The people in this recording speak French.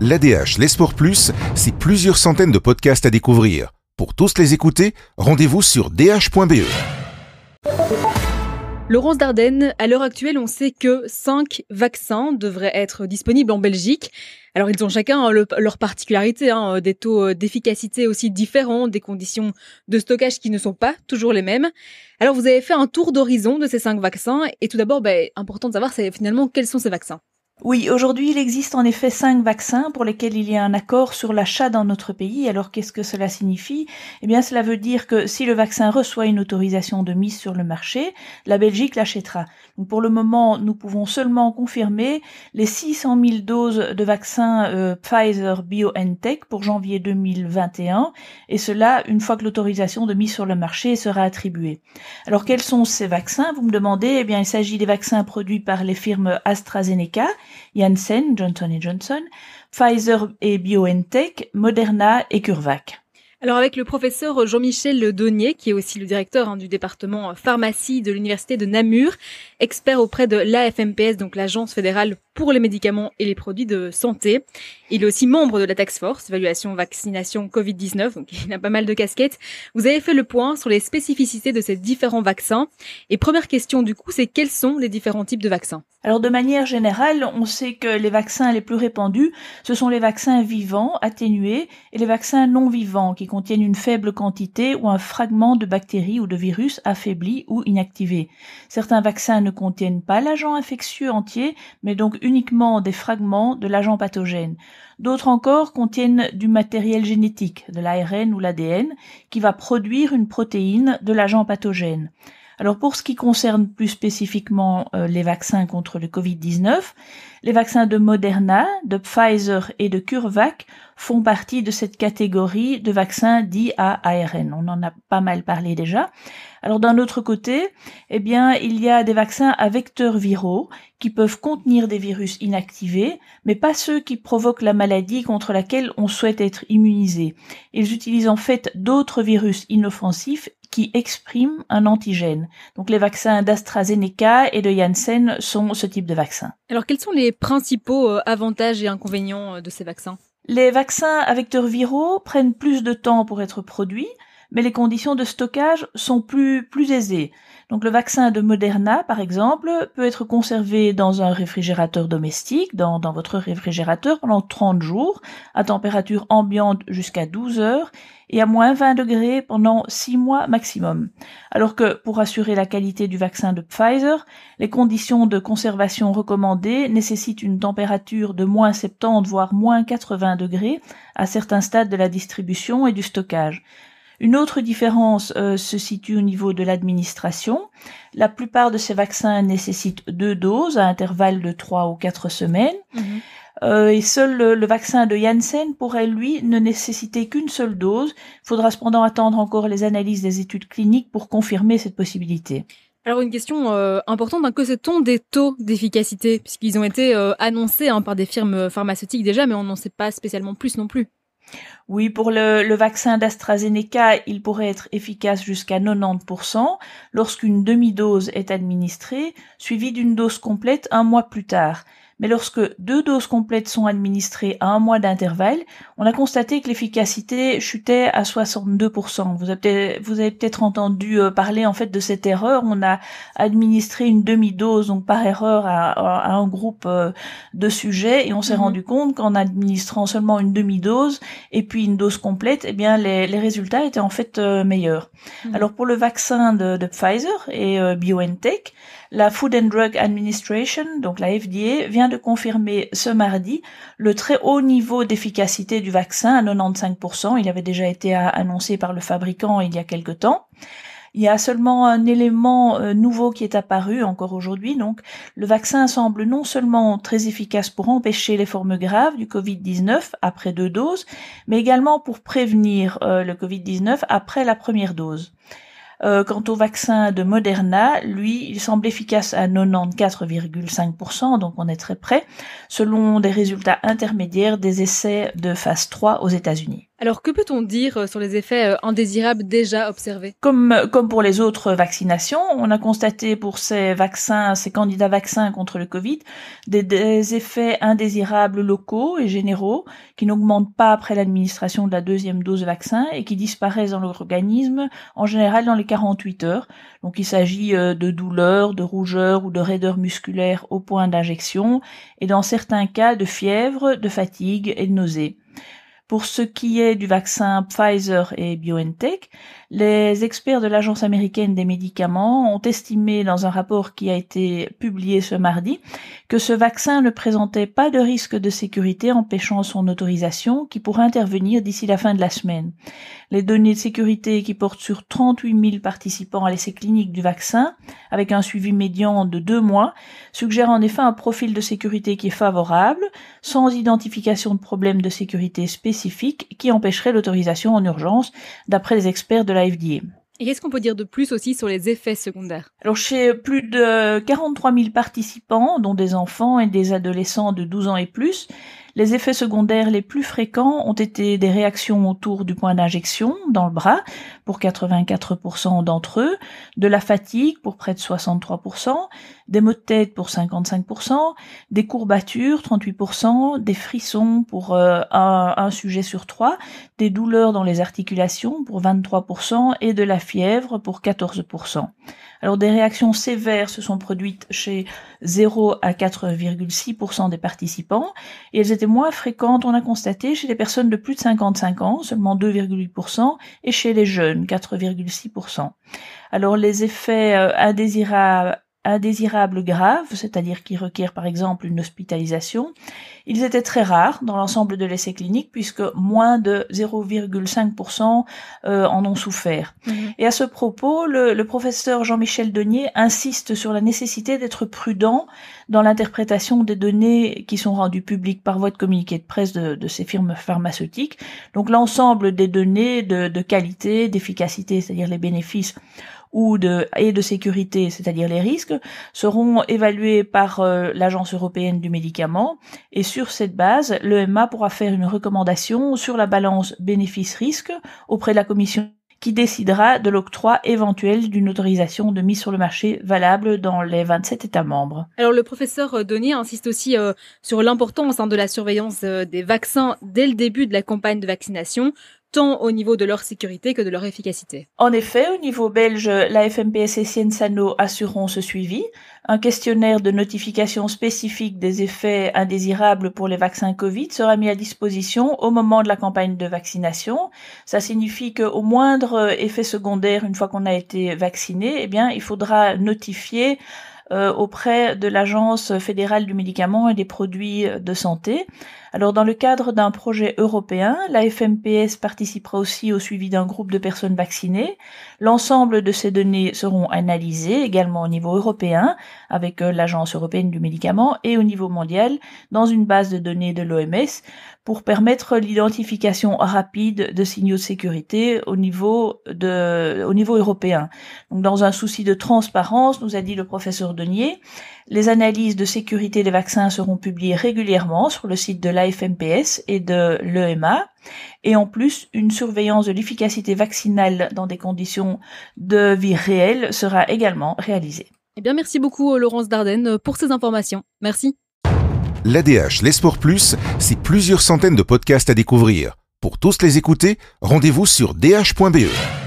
L'ADH, les sports plus, c'est plusieurs centaines de podcasts à découvrir. Pour tous les écouter, rendez-vous sur dh.be. Laurence Dardenne, à l'heure actuelle, on sait que 5 vaccins devraient être disponibles en Belgique. Alors, ils ont chacun leur particularité, des taux d'efficacité aussi différents, des conditions de stockage qui ne sont pas toujours les mêmes. Alors, vous avez fait un tour d'horizon de ces 5 vaccins. Et tout d'abord, important de savoir, c'est finalement quels sont ces vaccins. Oui, aujourd'hui, il existe en effet 5 vaccins pour lesquels il y a un accord sur l'achat dans notre pays. Alors, qu'est-ce que cela signifie? Eh bien, cela veut dire que si le vaccin reçoit une autorisation de mise sur le marché, la Belgique l'achètera. Donc, pour le moment, nous pouvons seulement confirmer les 600 000 doses de vaccins Pfizer BioNTech pour janvier 2021. Et cela, une fois que l'autorisation de mise sur le marché sera attribuée. Alors, quels sont ces vaccins? Vous me demandez. Eh bien, il s'agit des vaccins produits par les firmes AstraZeneca, Janssen, Johnson & Johnson, Pfizer et BioNTech, Moderna et CureVac. Alors avec le professeur Jean-Michel Donnier, qui est aussi le directeur du département pharmacie de l'université de Namur, expert auprès de l'AFMPS, donc l'Agence fédérale pour les médicaments et les produits de santé. Il est aussi membre de la Task Force, évaluation vaccination Covid-19, donc il a pas mal de casquettes. Vous avez fait le point sur les spécificités de ces différents vaccins. Et première question du coup, c'est quels sont les différents types de vaccins? Alors de manière générale, on sait que les vaccins les plus répandus, ce sont les vaccins vivants, atténués, et les vaccins non vivants, qui contiennent une faible quantité ou un fragment de bactéries ou de virus affaibli ou inactivé. Certains vaccins ne contiennent pas l'agent infectieux entier, mais donc uniquement des fragments de l'agent pathogène. D'autres encore contiennent du matériel génétique, de l'ARN ou l'ADN, qui va produire une protéine de l'agent pathogène. Alors pour ce qui concerne plus spécifiquement les vaccins contre le Covid-19, les vaccins de Moderna, de Pfizer et de CureVac font partie de cette catégorie de vaccins dits à ARN. On en a pas mal parlé déjà. Alors d'un autre côté, eh bien, il y a des vaccins à vecteurs viraux qui peuvent contenir des virus inactivés, mais pas ceux qui provoquent la maladie contre laquelle on souhaite être immunisé. Ils utilisent en fait d'autres virus inoffensifs qui expriment un antigène. Donc les vaccins d'AstraZeneca et de Janssen sont ce type de vaccins. Alors quels sont les principaux avantages et inconvénients de ces vaccins? Les vaccins à vecteurs viraux prennent plus de temps pour être produits, mais les conditions de stockage sont plus aisées. Donc le vaccin de Moderna, par exemple, peut être conservé dans un réfrigérateur domestique, dans votre réfrigérateur pendant 30 jours, à température ambiante jusqu'à 12 heures et à moins 20 degrés pendant 6 mois maximum. Alors que pour assurer la qualité du vaccin de Pfizer, les conditions de conservation recommandées nécessitent une température de moins 70 voire moins 80 degrés à certains stades de la distribution et du stockage. Une autre différence se situe au niveau de l'administration. La plupart de ces vaccins nécessitent 2 doses à intervalles de 3 ou 4 semaines. Et seul le vaccin de Janssen pourrait, lui, ne nécessiter qu'une seule dose. Il faudra cependant attendre encore les analyses des études cliniques pour confirmer cette possibilité. Alors une question importante, que sait-on des taux d'efficacité? Puisqu'ils ont été annoncés par des firmes pharmaceutiques déjà, mais on n'en sait pas spécialement plus non plus. Oui, pour le vaccin d'AstraZeneca, il pourrait être efficace jusqu'à 90% lorsqu'une demi-dose est administrée, suivie d'une dose complète un mois plus tard. Mais lorsque 2 doses complètes sont administrées à un mois d'intervalle, on a constaté que l'efficacité chutait à 62%. Vous avez peut-être entendu parler en fait de cette erreur. On a administré une demi-dose donc par erreur à un groupe de sujets et on s'est rendu compte qu'en administrant seulement une demi-dose et puis une dose complète, eh bien les résultats étaient en fait meilleurs. Alors pour le vaccin de Pfizer et BioNTech, la Food and Drug Administration, donc la FDA, vient de confirmer ce mardi le très haut niveau d'efficacité du vaccin à 95%. Il avait déjà été annoncé par le fabricant il y a quelque temps. Il y a seulement un élément nouveau qui est apparu encore aujourd'hui. Donc, le vaccin semble non seulement très efficace pour empêcher les formes graves du Covid-19 après 2 doses, mais également pour prévenir le Covid-19 après la première dose. Quant au vaccin de Moderna, lui, il semble efficace à 94,5%, donc on est très près, selon des résultats intermédiaires des essais de phase 3 aux États-Unis. Alors, que peut-on dire sur les effets indésirables déjà observés ? Comme pour les autres vaccinations, on a constaté pour ces candidats vaccins contre le Covid, des effets indésirables locaux et généraux qui n'augmentent pas après l'administration de la deuxième dose de vaccin et qui disparaissent dans l'organisme, en général dans les 48 heures. Donc, il s'agit de douleurs, de rougeurs ou de raideurs musculaires au point d'injection et dans certains cas de fièvre, de fatigue et de nausées. Pour ce qui est du vaccin Pfizer et BioNTech, les experts de l'Agence américaine des médicaments ont estimé dans un rapport qui a été publié ce mardi que ce vaccin ne présentait pas de risque de sécurité empêchant son autorisation qui pourrait intervenir d'ici la fin de la semaine. Les données de sécurité qui portent sur 38 000 participants à l'essai clinique du vaccin, avec un suivi médian de 2 mois, suggèrent en effet un profil de sécurité qui est favorable, sans identification de problèmes de sécurité spécifiques qui empêcherait l'autorisation en urgence, d'après les experts de la FDA. Et qu'est-ce qu'on peut dire de plus aussi sur les effets secondaires ? Alors, chez plus de 43 000 participants, dont des enfants et des adolescents de 12 ans et plus, les effets secondaires les plus fréquents ont été des réactions autour du point d'injection, dans le bras, pour 84% d'entre eux, de la fatigue pour près de 63%, des maux de tête pour 55%, des courbatures 38%, des frissons pour un sujet sur 3, des douleurs dans les articulations pour 23% et de la fièvre pour 14%. Alors, des réactions sévères se sont produites chez 0 à 4,6% des participants et elles étaient moins fréquentes, on a constaté, chez les personnes de plus de 55 ans, seulement 2,8%, et chez les jeunes, 4,6%. Alors, les effets indésirables graves, c'est-à-dire qui requièrent par exemple une hospitalisation, ils étaient très rares dans l'ensemble de l'essai clinique puisque moins de 0,5% en ont souffert. Mmh. Et à ce propos, le professeur Jean-Michel Donnier insiste sur la nécessité d'être prudent dans l'interprétation des données qui sont rendues publiques par voie de communiqué de presse de ces firmes pharmaceutiques. Donc l'ensemble des données de qualité, d'efficacité, c'est-à-dire les bénéfices, et de sécurité, c'est-à-dire les risques, seront évalués par l'Agence européenne du médicament. Et sur cette base, l'EMA pourra faire une recommandation sur la balance bénéfice-risque auprès de la Commission qui décidera de l'octroi éventuel d'une autorisation de mise sur le marché valable dans les 27 États membres. Alors, le professeur Donnier insiste aussi sur l'importance de la surveillance des vaccins dès le début de la campagne de vaccination, tant au niveau de leur sécurité que de leur efficacité. En effet, au niveau belge, la FMPS et Sciensano assureront ce suivi. Un questionnaire de notification spécifique des effets indésirables pour les vaccins Covid sera mis à disposition au moment de la campagne de vaccination. Ça signifie qu'au moindre effet secondaire, une fois qu'on a été vacciné, eh bien, il faudra notifier auprès de l'Agence fédérale du médicament et des produits de santé. Alors, dans le cadre d'un projet européen, la FMPS participera aussi au suivi d'un groupe de personnes vaccinées. L'ensemble de ces données seront analysées également au niveau européen avec l'Agence européenne du médicament et au niveau mondial dans une base de données de l'OMS pour permettre l'identification rapide de signaux de sécurité au niveau européen. Donc, dans un souci de transparence, nous a dit le professeur Donnier, les analyses de sécurité des vaccins seront publiées régulièrement sur le site de l'AFMPS et de l'EMA. Et en plus, une surveillance de l'efficacité vaccinale dans des conditions de vie réelles sera également réalisée. Eh bien, merci beaucoup Laurence Dardenne pour ces informations. Merci. L'ADH, les Sports Plus, c'est plusieurs centaines de podcasts à découvrir. Pour tous les écouter, rendez-vous sur dh.be.